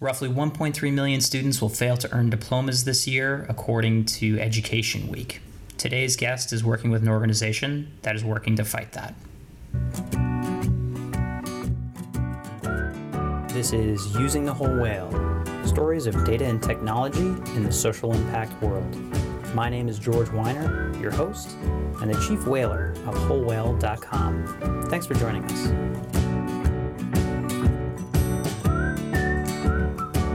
Roughly 1.3 million students will fail to earn diplomas this year, according to Education Week. Today's guest is working with an organization that is working to fight that. This is Using the Whole Whale, stories of data and technology in the social impact world. My name is George Weiner, your host, and the chief whaler of wholewhale.com. Thanks for joining us.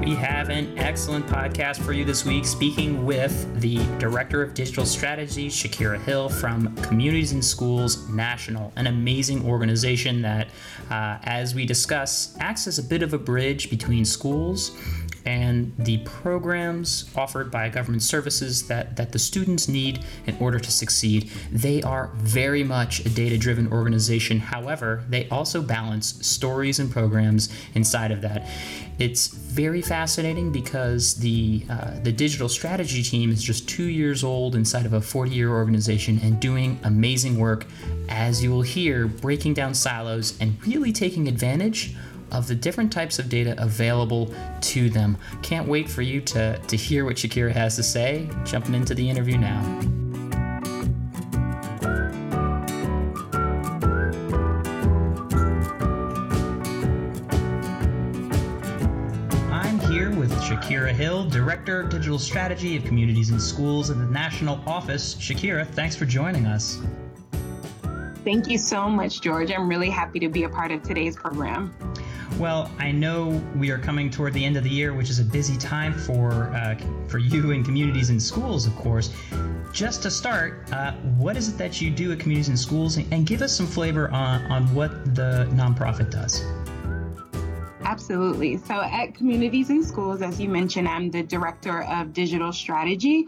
We have an excellent podcast for you this week, speaking with the Director of Digital Strategy, Shakira Hill, from Communities and Schools National, an amazing organization that, as we discuss, acts as a bit of a bridge between schools and the programs offered by government services that the students need in order to succeed. They are very much a data-driven organization. However, they also balance stories and programs inside of that. It's very fascinating because the digital strategy team is just 2 years old inside of a 40-year organization and doing amazing work, as you will hear, breaking down silos and really taking advantage of the different types of data available to them. Can't wait for you to hear what Shakira has to say. Jumping into the interview now. I'm here with Shakira Hill, Director of Digital Strategy of Communities and Schools in the National Office. Shakira, thanks for joining us. Thank you so much, George. I'm really happy to be a part of today's program. Well, I know we are coming toward the end of the year, which is a busy time for you and Communities and Schools, of course. Just to start, what is it that you do at Communities and Schools? And give us some flavor on what the nonprofit does. Absolutely. So at Communities and Schools, as you mentioned, I'm the Director of Digital Strategy,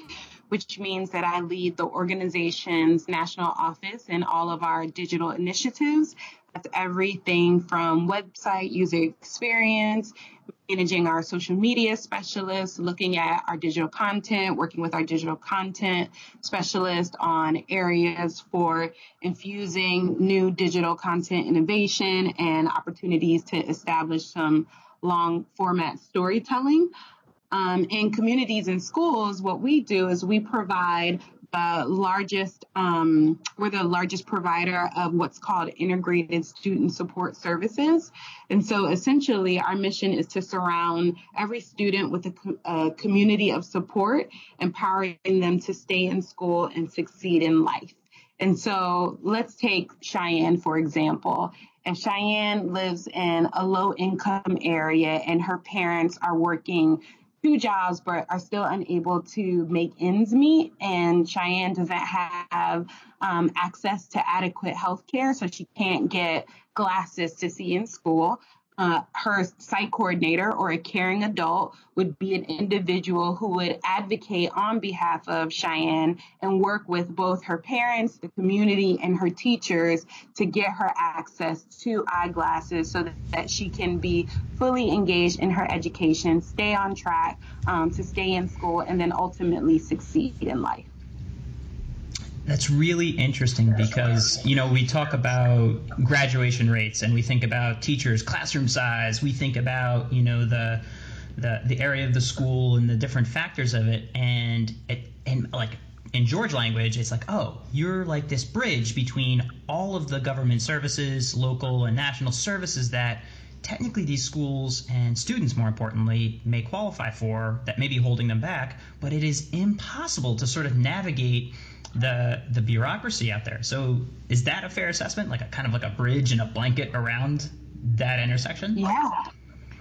which means that I lead the organization's national office and all of our digital initiatives. That's everything from website user experience, managing our social media specialists, looking at our digital content, working with our digital content specialist on areas for infusing new digital content innovation and opportunities to establish some long format storytelling. In Communities and Schools, what we do is we provide the largest, we're the largest provider of what's called integrated student support services. And so essentially our mission is to surround every student with a community of support, empowering them to stay in school and succeed in life. And so let's take Cheyenne, for example. If Cheyenne lives in a low income area and her parents are working two jobs but are still unable to make ends meet, and Cheyenne doesn't have access to adequate health care, so she can't get glasses to see in school, her site coordinator or a caring adult would be an individual who would advocate on behalf of Cheyenne and work with both her parents, the community, and her teachers to get her access to eyeglasses so that she can be fully engaged in her education, stay on track, to stay in school, and then ultimately succeed in life. That's really interesting because, you know, we talk about graduation rates and we think about teachers, classroom size, we think about, you know, the area of the school and the different factors of it. And like in George language, it's like, oh, you're like this bridge between all of the government services, local and national services that technically these schools and students, more importantly, may qualify for, that may be holding them back, but it is impossible to sort of navigate the bureaucracy out there. So is that a fair assessment, like a kind of like a bridge and a blanket around that intersection? Yeah,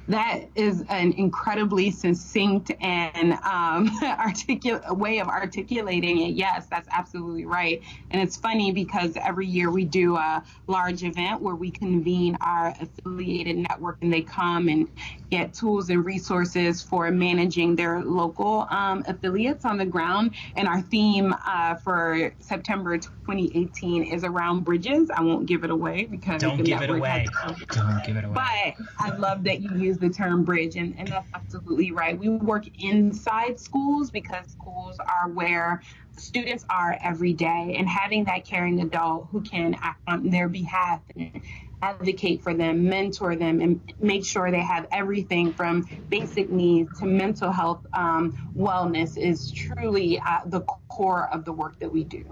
that is an incredibly succinct and way of articulating it. Yes, that's absolutely right. And it's funny because every year we do a large event where we convene our affiliated network and they come and get tools and resources for managing their local affiliates on the ground. And our theme for September 2018 is around bridges. I won't give it away because Don't give it away. But I love that you use the term bridge, and that's absolutely right. We work inside schools because schools are where students are every day, and having that caring adult who can act on their behalf and advocate for them, mentor them, and make sure they have everything from basic needs to mental health wellness is truly at the core of the work that we do.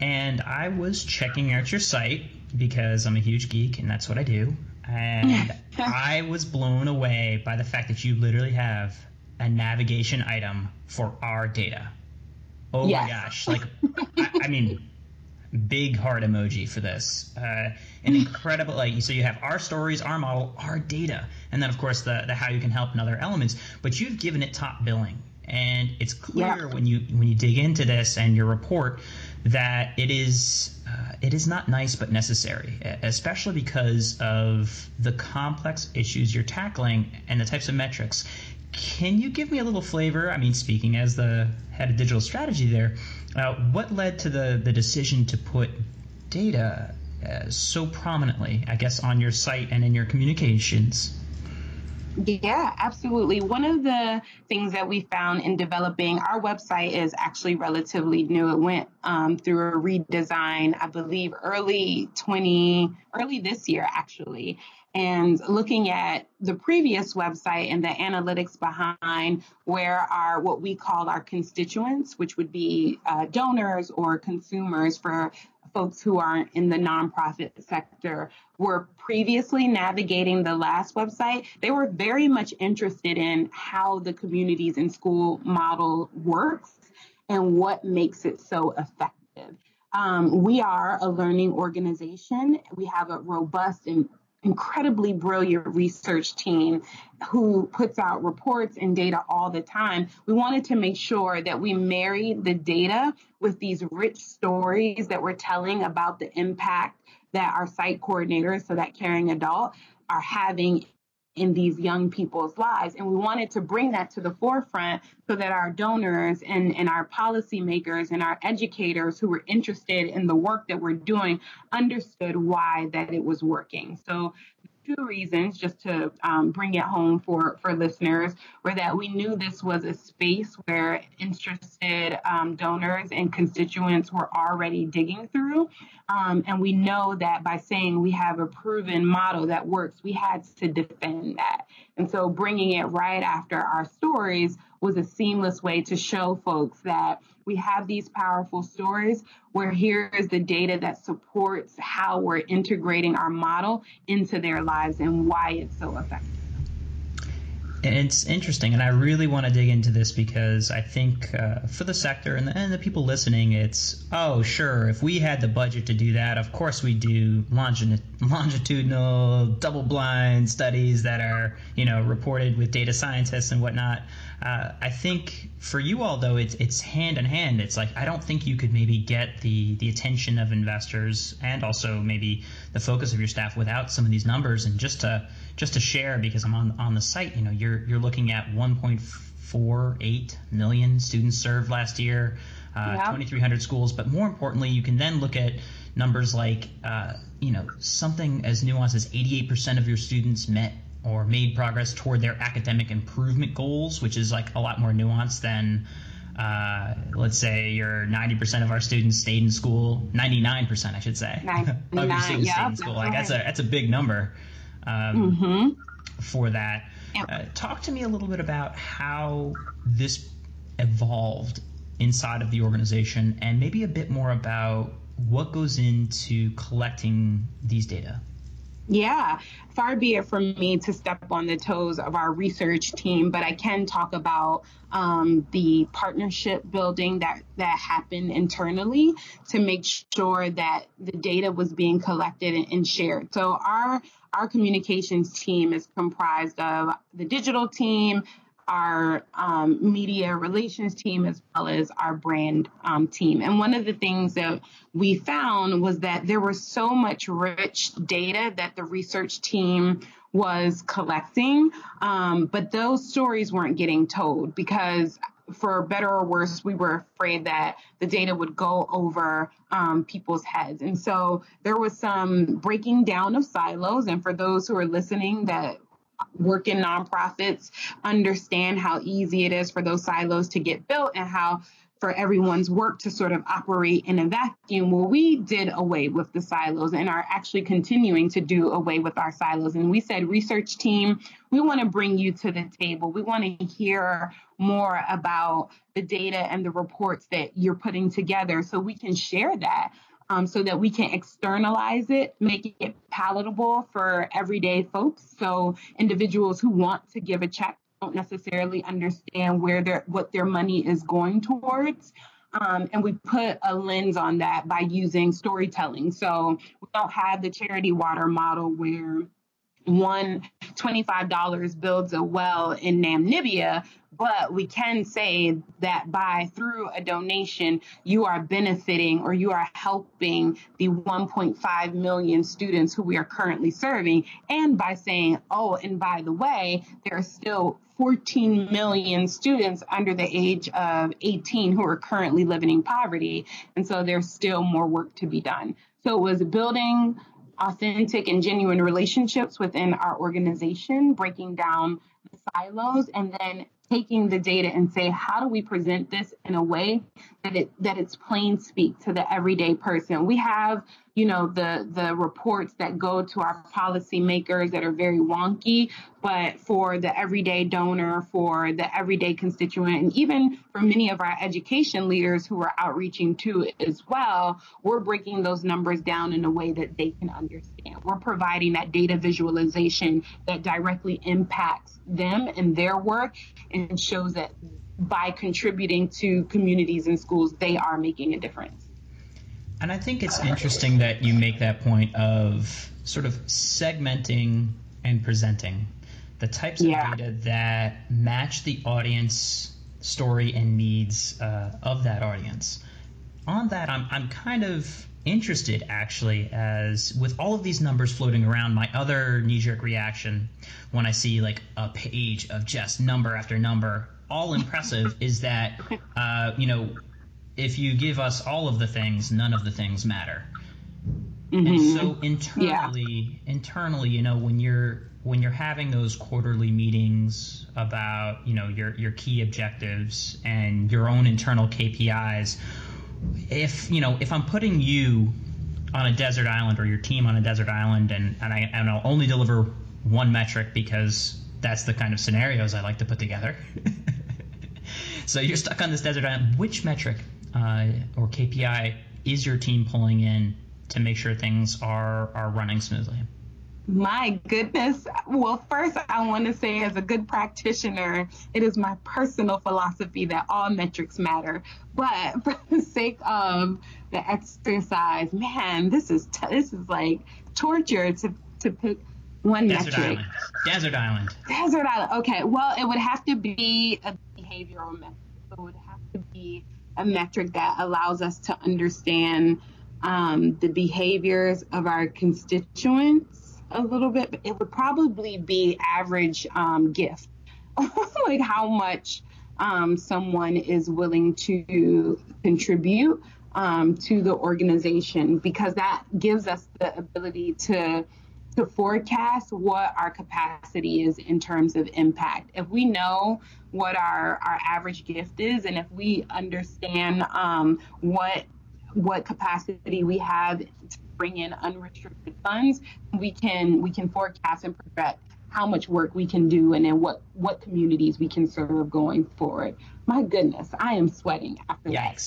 And I was checking out your site because I'm a huge geek and that's what I do. And I was blown away by the fact that you literally have a navigation item for our data. Oh yes. My gosh. Like, I mean, big heart emoji for this. An incredible, like, so you have our stories, our model, our data, and then of course the how you can help and other elements, but you've given it top billing. And it's clear when you dig into this and your report that it is not nice but necessary, especially because of the complex issues you're tackling and the types of metrics. Can you give me a little flavor? I mean, speaking as the head of digital strategy there, what led to the decision to put data so prominently, I guess, on your site and in your communications? Yeah, absolutely. One of the things that we found in developing our website is actually relatively new. It went through a redesign, I believe, early this year, actually. And looking at the previous website and the analytics behind where our, what we call our constituents, which would be donors or consumers for folks who are in the nonprofit sector, were previously navigating the last website, they were very much interested in how the communities and school model works and what makes it so effective. We are a learning organization. We have a robust and incredibly brilliant research team who puts out reports and data all the time. We wanted to make sure that we married the data with these rich stories that we're telling about the impact that our site coordinators, so that caring adult, are having in these young people's lives. And we wanted to bring that to the forefront so that our donors and our policymakers and our educators who were interested in the work that we're doing understood why that it was working. So 2 reasons, just to bring it home for listeners, were that we knew this was a space where interested donors and constituents were already digging through. And we know that by saying we have a proven model that works, we had to defend that. And so bringing it right after our stories was a seamless way to show folks that we have these powerful stories where here is the data that supports how we're integrating our model into their lives and why it's so effective. It's interesting, and I really want to dig into this because I think for the sector and the people listening, it's, oh, sure, if we had the budget to do that, of course we do longitudinal, double-blind studies that are, reported with data scientists and whatnot. I think for you all, though, it's hand in hand. It's like, I don't think you could maybe get the attention of investors and also maybe the focus of your staff without some of these numbers. And just to share, because I'm on the site, you're looking at 1.48 million students served last year, 2,300 schools. But more importantly, you can then look at numbers like, something as nuanced as 88% of your students met or made progress toward their academic improvement goals, which is like a lot more nuanced than, let's say, your 90% of our students stayed in school, 99%, I should say, of your students stayed in school. Like that's a big number for that. Talk to me a little bit about how this evolved inside of the organization and maybe a bit more about what goes into collecting these data. Yeah, far be it from me to step on the toes of our research team, but I can talk about the partnership building that happened internally to make sure that the data was being collected and shared. So our communications team is comprised of the digital team, our media relations team, as well as our brand team. And one of the things that we found was that there was so much rich data that the research team was collecting, but those stories weren't getting told because, for better or worse, we were afraid that the data would go over people's heads. And so there was some breaking down of silos. And for those who are listening that work in nonprofits, understand how easy it is for those silos to get built and how for everyone's work to sort of operate in a vacuum. Well, we did away with the silos and are actually continuing to do away with our silos. And we said, research team, we want to bring you to the table. We want to hear more about the data and the reports that you're putting together so we can share that, so that we can externalize it, making it palatable for everyday folks. So individuals who want to give a check don't necessarily understand where what their money is going towards. And we put a lens on that by using storytelling. So we don't have the charity water model where one $25 builds a well in Namibia, but we can say that through a donation, you are benefiting or you are helping the 1.5 million students who we are currently serving. And by saying, oh, and by the way, there are still 14 million students under the age of 18 who are currently living in poverty. And so there's still more work to be done. So it was building authentic and genuine relationships within our organization, breaking down the silos, and then taking the data and say, how do we present this in a way that it's plain speak to the everyday person? We have, the reports that go to our policymakers that are very wonky, but for the everyday donor, for the everyday constituent, and even for many of our education leaders who are outreaching to as well, we're breaking those numbers down in a way that they can understand. We're providing that data visualization that directly impacts them and their work and shows that by contributing to communities and schools, they are making a difference. And I think it's interesting that you make that point of sort of segmenting and presenting the types of data that match the audience story and needs of that audience. On that, I'm kind of interested, actually, as with all of these numbers floating around, my other knee-jerk reaction when I see like a page of just number after number, all impressive, is that, if you give us all of the things, none of the things matter. Mm-hmm. And so internally, when you're having those quarterly meetings about, your key objectives and your own internal KPIs, if I'm putting you on a desert island or your team on a desert island and I'll only deliver one metric because that's the kind of scenarios I like to put together. So you're stuck on this desert island. Which metric or KPI is your team pulling in to make sure things are running smoothly? My goodness. Well, first, I want to say as a good practitioner, it is my personal philosophy that all metrics matter. But for the sake of the exercise, man, this is like torture to pick one metric. Desert island. Okay. Well, it would have to be a behavioral metric. It would have to be a metric that allows us to understand the behaviors of our constituents a little bit. It would probably be average gift, like how much someone is willing to contribute to the organization, because that gives us the ability to forecast what our capacity is in terms of impact. If we know what our average gift is, and if we understand what capacity we have to bring in unrestricted funds, we can forecast and project how much work we can do and in what communities we can serve going forward. My goodness, I am sweating after that.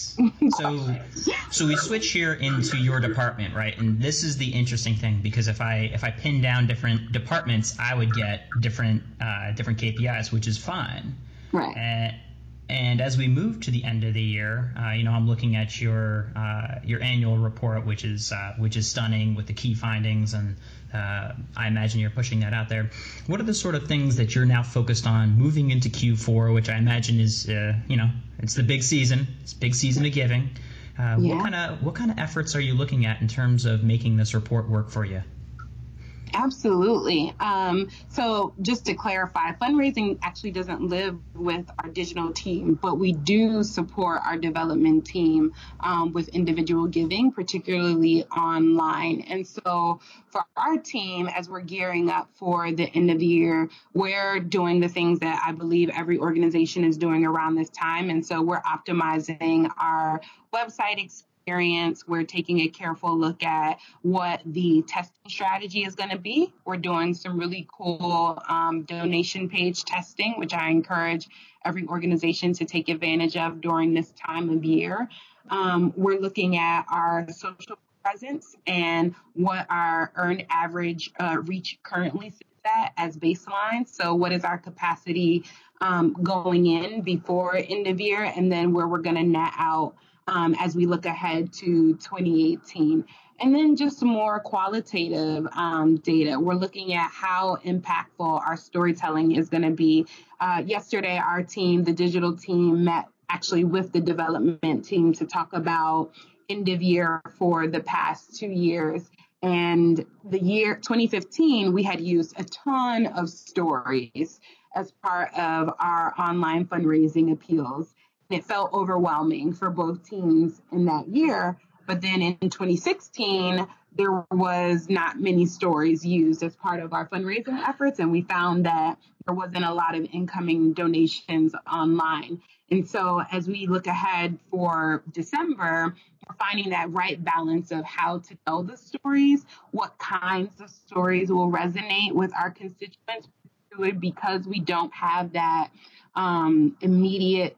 So we switch here into your department, right? And this is the interesting thing, because if I pin down different departments, I would get different KPIs, which is fine. Right. And as we move to the end of the year, I'm looking at your annual report, which is stunning with the key findings, and I imagine you're pushing that out there. What are the sort of things that you're now focused on moving into Q4, which I imagine is it's the big season. It's big season of giving. What kind of efforts are you looking at in terms of making this report work for you? Absolutely. So just to clarify, fundraising actually doesn't live with our digital team, but we do support our development team with individual giving, particularly online. And so for our team, as we're gearing up for the end of the year, we're doing the things that I believe every organization is doing around this time. And so we're optimizing our website experience. We're taking a careful look at what the testing strategy is going to be. We're doing some really cool donation page testing, which I encourage every organization to take advantage of during this time of year. We're looking at our social presence and what our earned average reach currently sits at as baseline. So what is our capacity going in before end of year, and then where we're going to net out as we look ahead to 2018. And then just more qualitative data. We're looking at how impactful our storytelling is going to be. Yesterday, our team, the digital team, met actually with the development team to talk about end of year for the past 2 years. And the year 2015, we had used a ton of stories as part of our online fundraising appeals. It felt overwhelming for both teams in that year. But then in 2016, there was not many stories used as part of our fundraising efforts. And we found that there wasn't a lot of incoming donations online. And so as we look ahead for December, we're finding that right balance of how to tell the stories, what kinds of stories will resonate with our constituents, particularly because we don't have that immediate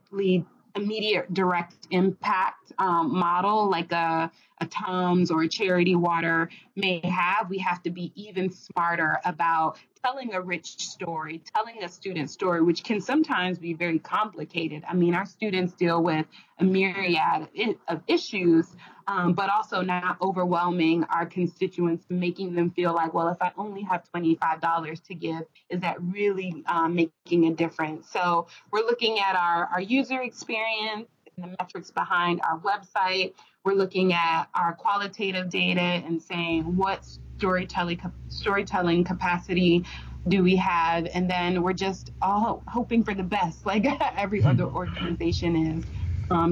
direct impact model like a Tom's or a Charity Water may have. We have to be even smarter about telling a rich story, telling a student story, which can sometimes be very complicated. I mean, our students deal with a myriad of issues, but also not overwhelming our constituents, making them feel like, well, if I only have $25 to give, is that really making a difference? So we're looking at our user experience and the metrics behind our website. We're looking at our qualitative data and saying what's storytelling capacity do we have? And then we're just all hoping for the best, like every other organization is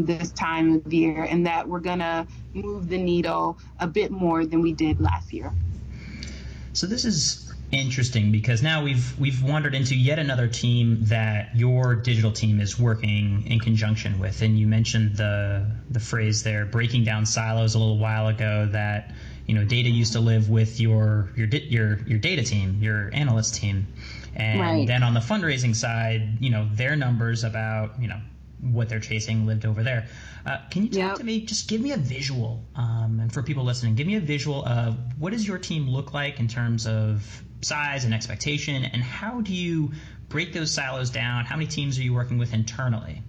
this time of year, and that we're going to move the needle a bit more than we did last year. So this is interesting because now we've wandered into yet another team that your digital team is working in conjunction with. And you mentioned the phrase there, breaking down silos, a little while ago, that you know, data used to live with your data team, your analyst team, and right. Then on the fundraising side, you know, their numbers about, you know, what they're chasing lived over there. Can you talk to me? Just give me a visual, and for people listening, give me a visual of what does your team look like in terms of size and expectation, and how do you break those silos down? How many teams are you working with internally?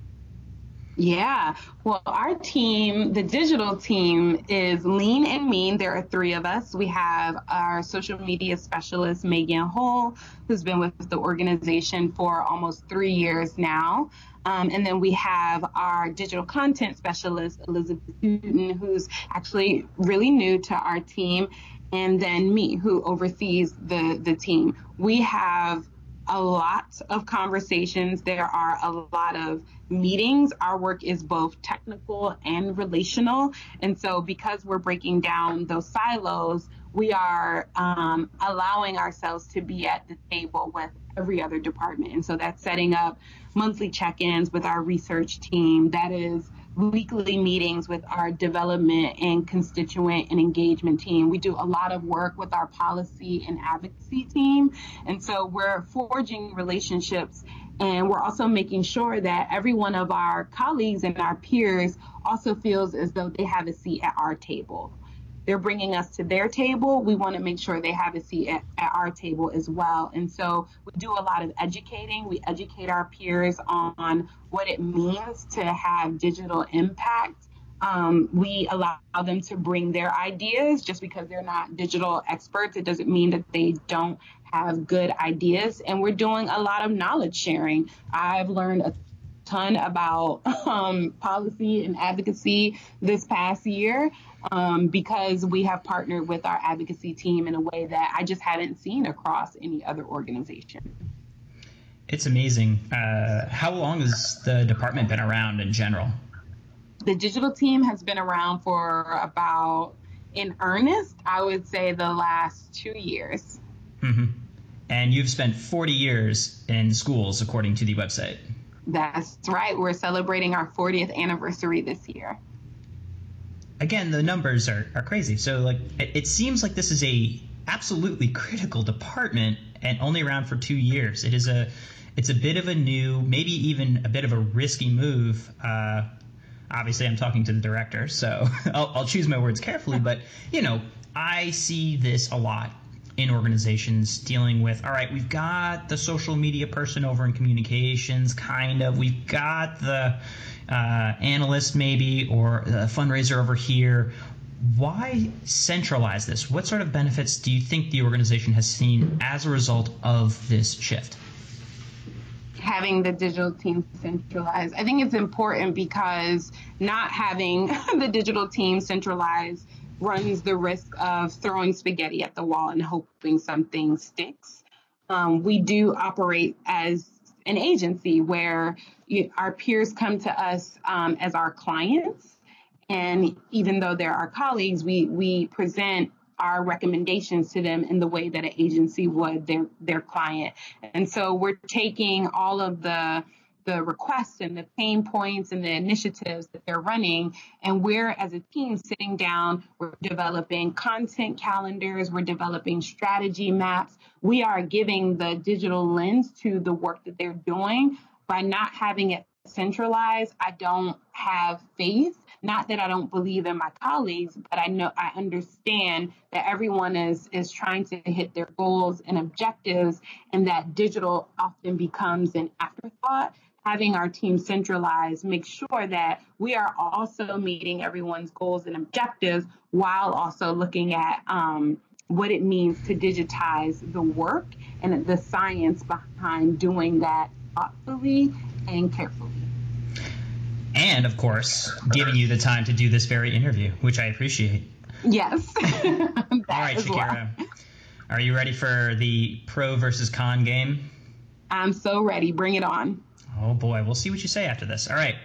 Yeah. Well, our team, the digital team, is lean and mean. There are three of us. We have our social media specialist, Megan Hull, who's been with the organization for almost 3 years now. And then we have our digital content specialist, Elizabeth Newton, who's actually really new to our team. And then me, who oversees the team. We have a lot of conversations. There are a lot of meetings. Our work is both technical and relational. And so because we're breaking down those silos, we are allowing ourselves to be at the table with every other department. And so that's setting up monthly check-ins with our research team. That is weekly meetings with our development and constituent and engagement team. We do a lot of work with our policy and advocacy team. And so we're forging relationships, and we're also making sure that every one of our colleagues and our peers also feels as though they have a seat at our table. They're bringing us to their table. We want to make sure they have a seat at our table as well. And so we do a lot of educating. We educate our peers on what it means to have digital impact. We allow them to bring their ideas. Just because they're not digital experts, it doesn't mean that they don't have good ideas. And we're doing a lot of knowledge sharing. I've learned a ton about policy and advocacy this past year because we have partnered with our advocacy team in a way that I just haven't seen across any other organization. It's amazing. How long has the department been around in general? The digital team has been around for about, in earnest, I would say the last 2 years. Mm-hmm. And you've spent 40 years in schools, according to the website. That's right. We're celebrating our 40th anniversary this year. Again, the numbers are crazy. So like, it seems like this is a absolutely critical department and only around for 2 years. It's a bit of a new, maybe even a bit of a risky move. Obviously, I'm talking to the director, so I'll choose my words carefully. But, you know, I see this a lot in organizations dealing with, all right, we've got the social media person over in communications, kind of. We've got the analyst maybe, or the fundraiser over here. Why centralize this? What sort of benefits do you think the organization has seen as a result of this shift? Having the digital team centralized. I think it's important because not having the digital team centralized runs the risk of throwing spaghetti at the wall and hoping something sticks. We do operate as an agency where our peers come to us as our clients. And even though they're our colleagues, we present our recommendations to them in the way that an agency would their client. And so we're taking all of the requests and the pain points and the initiatives that they're running, and we're as a team sitting down, we're developing content calendars, we're developing strategy maps. We are giving the digital lens to the work that they're doing. By not having it centralized, I don't have faith. Not that I don't believe in my colleagues, but I understand that everyone is trying to hit their goals and objectives, and that digital often becomes an afterthought. Having our team centralized makes sure that we are also meeting everyone's goals and objectives while also looking at what it means to digitize the work and the science behind doing that thoughtfully and carefully. And, of course, giving you the time to do this very interview, which I appreciate. Yes. All right, Shakira. Well, are you ready for the pro versus con game? I'm so ready. Bring it on. Oh, boy. We'll see what you say after this. All right.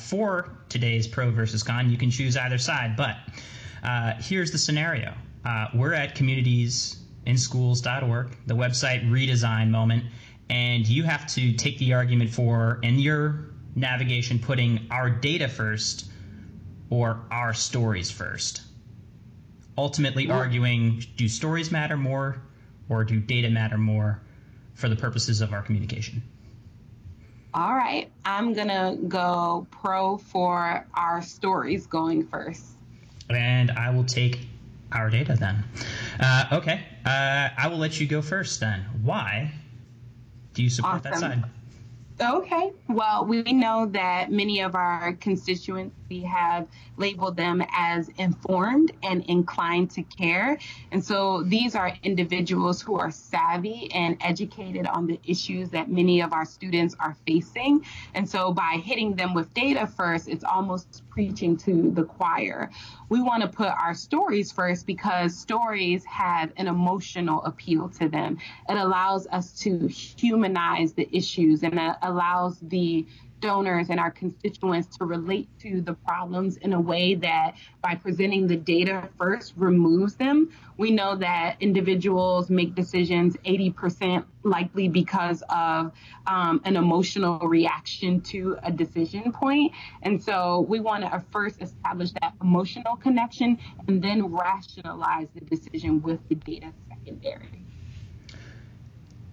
For today's pro versus con, you can choose either side. But here's the scenario. We're at communitiesinschools.org, the website redesign moment, and you have to take the argument for, in your navigation, putting our data first or our stories first, ultimately arguing, do stories matter more or do data matter more for the purposes of our communication? All right, I'm gonna go pro for our stories going first, and I will take our data then. Okay, I will let you go first then. Why do you support that side? Okay. Well, we know that many of our constituents, we have labeled them as informed and inclined to care. And so these are individuals who are savvy and educated on the issues that many of our students are facing. And so by hitting them with data first, it's almost preaching to the choir. We want to put our stories first because stories have an emotional appeal to them. It allows us to humanize the issues, and it allows the donors and our constituents to relate to the problems in a way that, by presenting the data first, removes them. We know that individuals make decisions 80% likely because of an emotional reaction to a decision point. And so we want to first establish that emotional connection and then rationalize the decision with the data secondary.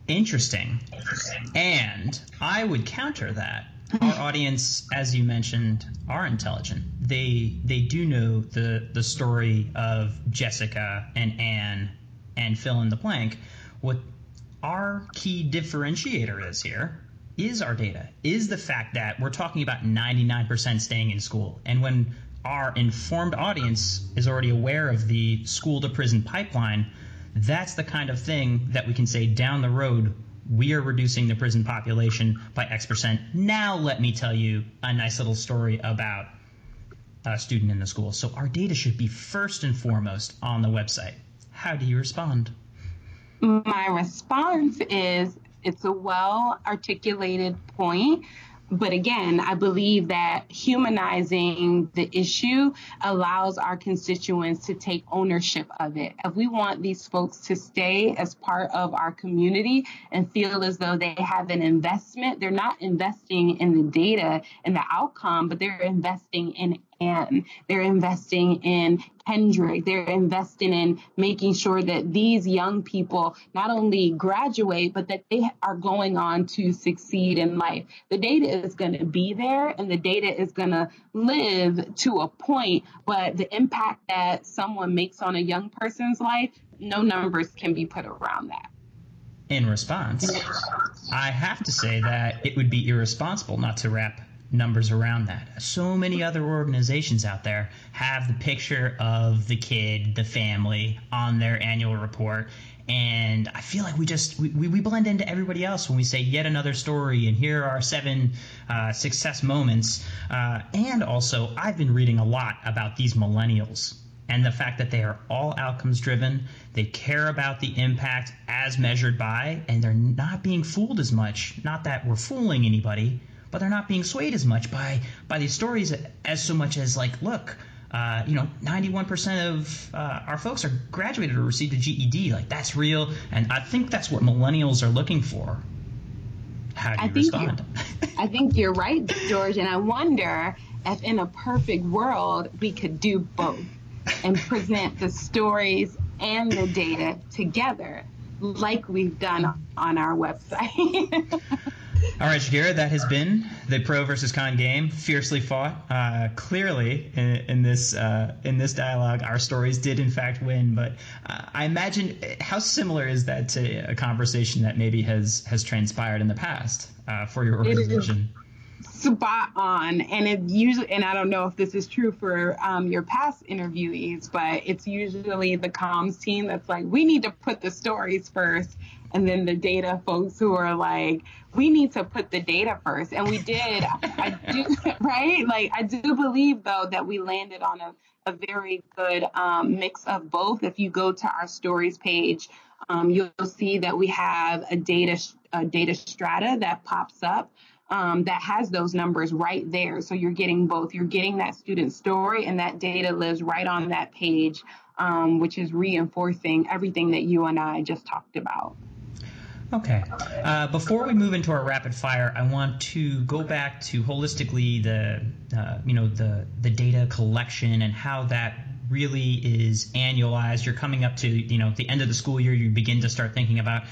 Interesting. And I would counter that. Our audience, as you mentioned, are intelligent. They do know the story of Jessica and Anne and fill in the blank. What our key differentiator is here is our data, is the fact that we're talking about 99% staying in school. And when our informed audience is already aware of the school to prison pipeline, that's the kind of thing that we can say down the road we are reducing the prison population by X%. Now let me tell you a nice little story about a student in the school. So our data should be first and foremost on the website. How do you respond? My response is, it's a well-articulated point. But again, I believe that humanizing the issue allows our constituents to take ownership of it. If we want these folks to stay as part of our community and feel as though they have an investment, they're not investing in the data and the outcome, but they're investing in Anne. They're investing in Kendrick. They're investing in making sure that these young people not only graduate, but that they are going on to succeed in life. The data is going to be there and the data is going to live to a point, but the impact that someone makes on a young person's life, no numbers can be put around that. In response, I have to say that it would be irresponsible not to wrap numbers around that. So many other organizations out there have the picture of the kid, the family on their annual report. And I feel like we blend into everybody else when we say yet another story and here are 7 success moments. And also I've been reading a lot about these millennials and the fact that they are all outcomes driven. They care about the impact as measured by, and they're not being fooled as much. Not that we're fooling anybody, but they're not being swayed as much by these stories as so much as like, look, 91% of our folks are graduated or received a GED. Like, that's real. And I think that's what millennials are looking for. How do you respond? I think you're right, George. And I wonder if in a perfect world, we could do both and present the stories and the data together like we've done on our website. All right, Shakira, that has been the pro versus con game, fiercely fought. Clearly, in this dialogue, our stories did in fact win. But I imagine, how similar is that to a conversation that maybe has transpired in the past for your organization? Spot on. And it usually, and I don't know if this is true for your past interviewees, but it's usually the comms team that's like, we need to put the stories first. And then the data folks who are like, we need to put the data first. And we did. I do, right? Like, I do believe, though, that we landed on a very good mix of both. If you go to our stories page, you'll see that we have a data strata that pops up. That has those numbers right there. So you're getting both. You're getting that student story, and that data lives right on that page, which is reinforcing everything that you and I just talked about. Okay. Before we move into our rapid fire, I want to go back to holistically the data collection and how that really is annualized. You're coming up to, the end of the school year, you begin to start thinking about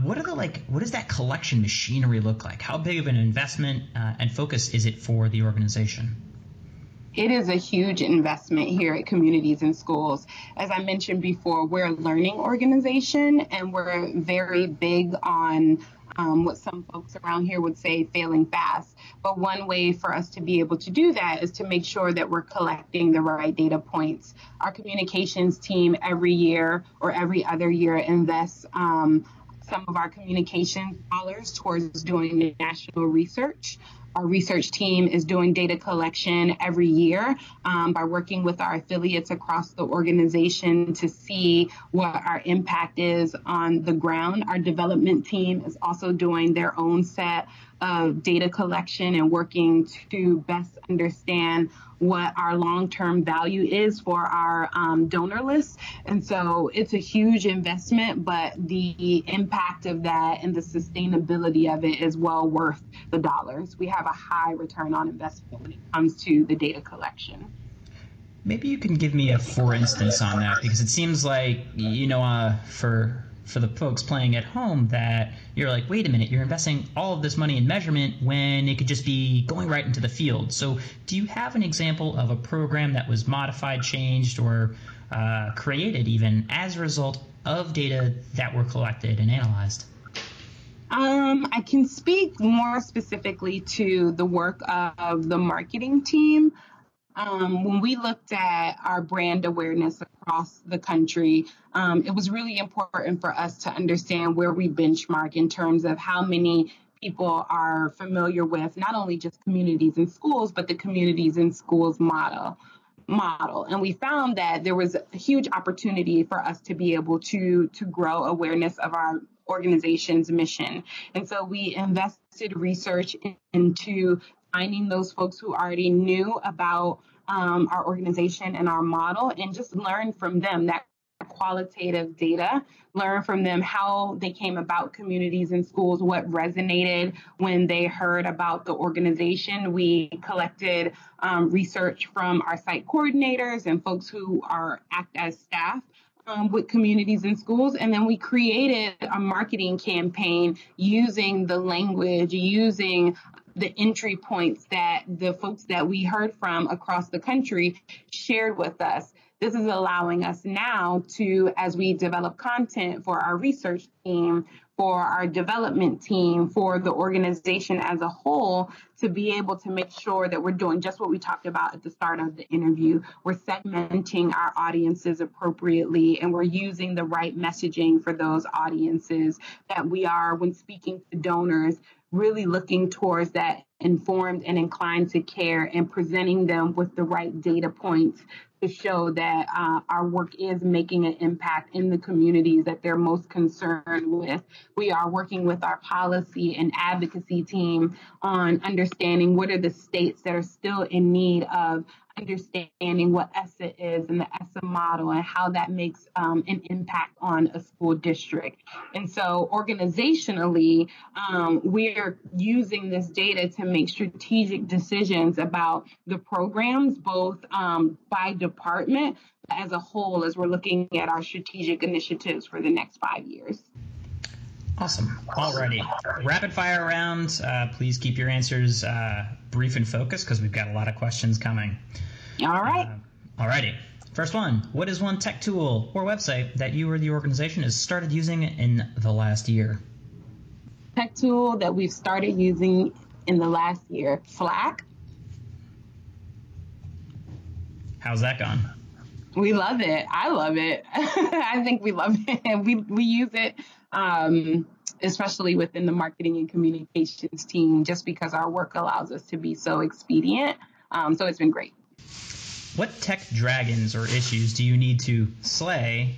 what does that collection machinery look like? How big of an investment and focus is it for the organization? It is a huge investment here at Communities and Schools. As I mentioned before, we're a learning organization and we're very big on what some folks around here would say, failing fast. But one way for us to be able to do that is to make sure that we're collecting the right data points. Our communications team every year or every other year invests some of our communication dollars towards doing national research. Our research team is doing data collection every year by working with our affiliates across the organization to see what our impact is on the ground. Our development team is also doing their own set of data collection and working to best understand what our long-term value is for our donor list. And so it's a huge investment, but the impact of that and the sustainability of it is well worth the dollars. We have a high return on investment when it comes to the data collection. Maybe you can give me a for instance on that, because it seems like, for the folks playing at home, that you're like, wait a minute, you're investing all of this money in measurement when it could just be going right into the field. So do you have an example of a program that was modified, changed, or created even as a result of data that were collected and analyzed? I can speak more specifically to the work of the marketing team. When we looked at our brand awareness across the country, it was really important for us to understand where we benchmark in terms of how many people are familiar with not only just communities and schools, but the communities and schools model. And we found that there was a huge opportunity for us to be able to grow awareness of our organization's mission. And so we invested research into finding those folks who already knew about our organization and our model, and just learn from them that qualitative data, learn from them how they came about communities and schools, what resonated when they heard about the organization. We collected research from our site coordinators and folks who act as staff with communities and schools. And then we created a marketing campaign using the language, using the entry points that the folks that we heard from across the country shared with us. This is allowing us now to, as we develop content for our research team, for our development team, for the organization as a whole, to be able to make sure that we're doing just what we talked about at the start of the interview. We're segmenting our audiences appropriately, and we're using the right messaging for those audiences, that we are, when speaking to donors, really looking towards that informed and inclined to care, and presenting them with the right data points to show that our work is making an impact in the communities that they're most concerned with. We are working with our policy and advocacy team on understanding what are the states that are still in need of understanding what ESSA is and the ESSA model, and how that makes an impact on a school district. And so organizationally, we're using this data to make strategic decisions about the programs, both by department as a whole, as we're looking at our strategic initiatives for the next 5 years. Awesome. Alrighty. Rapid fire round. Please keep your answers brief and focused, because we've got a lot of questions coming. All right. Alrighty. First one. What is one tech tool or website that you or the organization has started using in the last year? Tech tool that we've started using in the last year. Slack. How's that gone? We love it. I love it. I think we love it. We use it. Especially within the marketing and communications team, just because our work allows us to be so expedient. So it's been great. What tech dragons or issues do you need to slay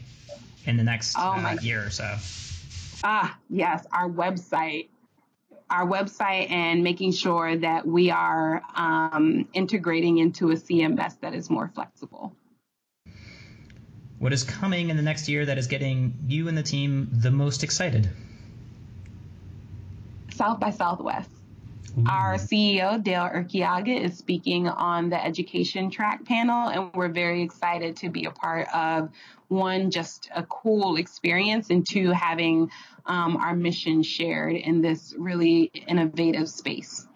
in the next year or so? Yes, our website, and making sure that we are integrating into a CMS that is more flexible. What is coming in the next year that is getting you and the team the most excited? South by Southwest. Ooh. Our CEO, Dale Urquiaga, is speaking on the education track panel, and we're very excited to be a part of, one, just a cool experience, and two, having our mission shared in this really innovative space.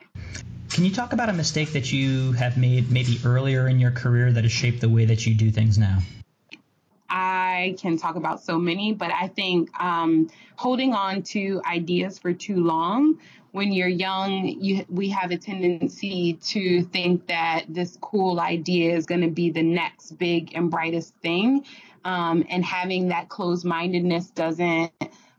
Can you talk about a mistake that you have made maybe earlier in your career that has shaped the way that you do things now? I can talk about so many, but I think holding on to ideas for too long. When you're young, we have a tendency to think that this cool idea is going to be the next big and brightest thing. And having that closed-mindedness doesn't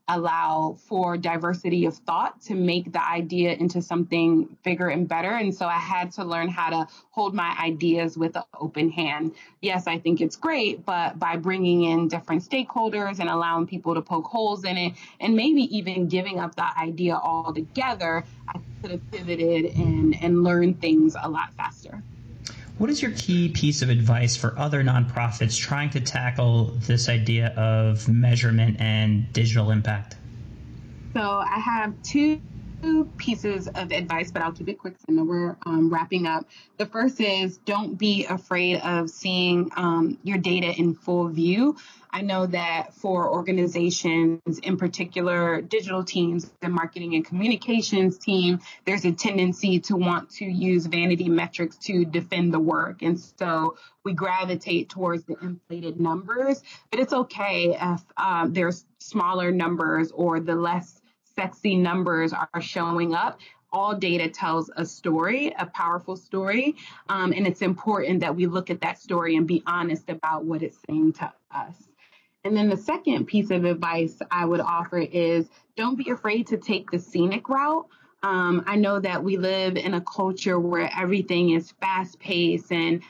allow for diversity of thought to make the idea into something bigger and better. And so I had to learn how to hold my ideas with an open hand. Yes, I think it's great, but by bringing in different stakeholders and allowing people to poke holes in it, and maybe even giving up the idea altogether, I could have pivoted and learned things a lot faster. What is your key piece of advice for other nonprofits trying to tackle this idea of measurement and digital impact? So I have two pieces of advice, but I'll keep it quick, so we're wrapping up. The first is, don't be afraid of seeing your data in full view. I know that for organizations, in particular digital teams, the marketing and communications team, there's a tendency to want to use vanity metrics to defend the work. And so we gravitate towards the inflated numbers, but it's okay if there's smaller numbers or the less sexy numbers are showing up. all data tells a story, a powerful story, and it's important that we look at that story and be honest about what it's saying to us. And then the second piece of advice I would offer is don't be afraid to take the scenic route. I know that we live in a culture where everything is fast-paced and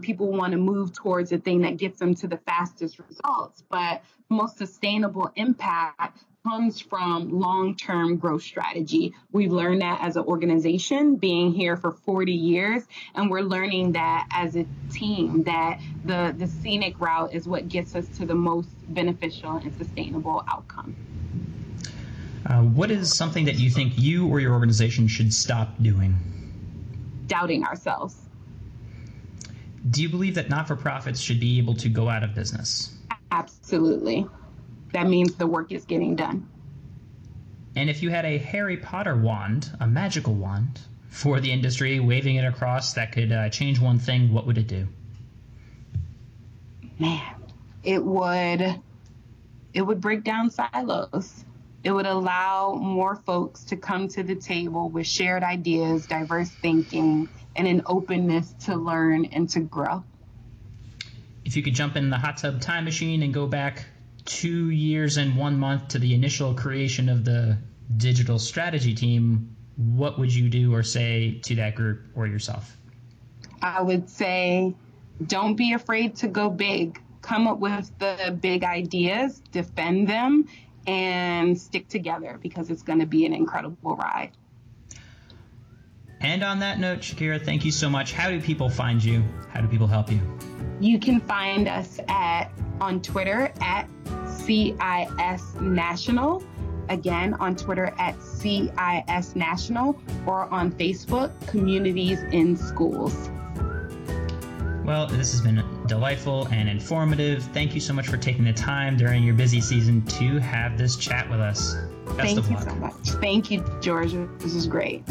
people want to move towards the thing that gets them to the fastest results, but most sustainable impact comes from long-term growth strategy. We've learned that as an organization, being here for 40 years, and we're learning that as a team, that the scenic route is what gets us to the most beneficial and sustainable outcome. What is something that you think you or your organization should stop doing? Doubting ourselves. Do you believe that not-for-profits should be able to go out of business? Absolutely. That means the work is getting done. And if you had a Harry Potter wand, a magical wand, for the industry, waving it across, that could change one thing, what would it do? Man, it would break down silos. It would allow more folks to come to the table with shared ideas, diverse thinking, and an openness to learn and to grow. If you could jump in the hot tub time machine and go back 2 years and 1 month to the initial creation of the digital strategy team, what would you do or say to that group or yourself? I would say, don't be afraid to go big. Come up with the big ideas, defend them, and stick together, because it's going to be an incredible ride. And on that note, Shakira, thank you so much. How do people find you? How do people help you? You can find us on Twitter at CIS National, again on Twitter at CIS National, or on Facebook, Communities in Schools. Well, this has been delightful and informative. Thank you so much for taking the time during your busy season to have this chat with us. Best of luck. Thank you so much. Thank you, George. This is great.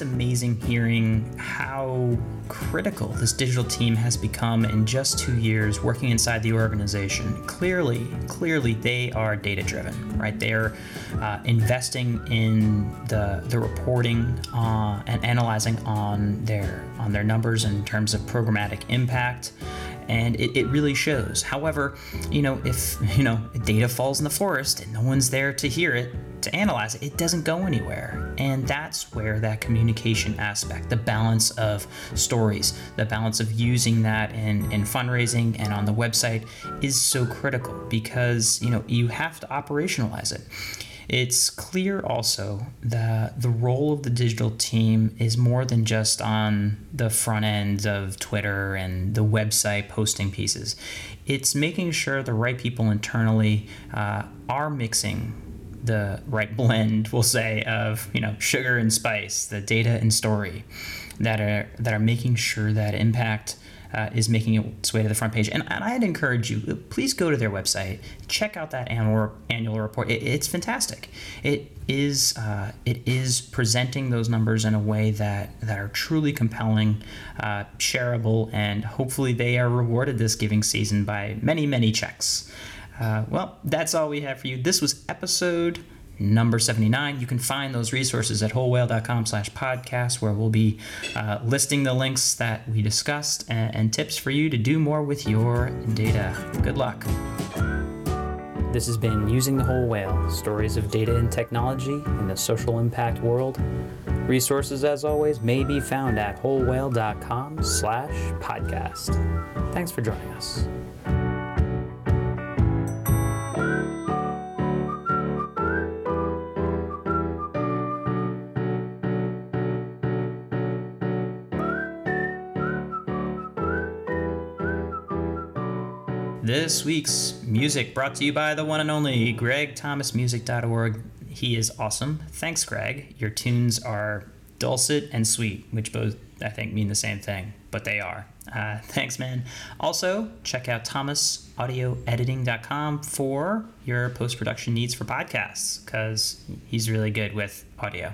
Amazing hearing how critical this digital team has become in just 2 years working inside the organization. Clearly they are data driven, right? They're investing in the reporting and analyzing on their numbers in terms of programmatic impact. And it really shows. However, if data falls in the forest and no one's there to hear it, to analyze it, it doesn't go anywhere. And that's where that communication aspect, the balance of stories, the balance of using that in fundraising and on the website is so critical, because you have to operationalize it. It's clear also that the role of the digital team is more than just on the front end of Twitter and the website posting pieces. It's making sure the right people internally are mixing the right blend, we'll say, of sugar and spice, the data and story, that are making sure that impact is making its way to the front page. And I'd encourage you, please go to their website, check out that annual report. It's fantastic. It is presenting those numbers in a way that are truly compelling, shareable, and hopefully they are rewarded this giving season by many, many checks. Well, that's all we have for you. This was episode number 79. You can find those resources at wholewhale.com/podcast, where we'll be listing the links that we discussed and tips for you to do more with your data. Good luck. This has been Using the Whole Whale, stories of data and technology in the social impact world. Resources, as always, may be found at wholewhale.com/podcast. Thanks for joining us. This week's music brought to you by the one and only GregThomasMusic.org. He is awesome. Thanks, Greg. Your tunes are dulcet and sweet, which both, I think, mean the same thing, but they are. Thanks, man. Also, check out thomasaudioediting.com for your post-production needs for podcasts, because he's really good with audio.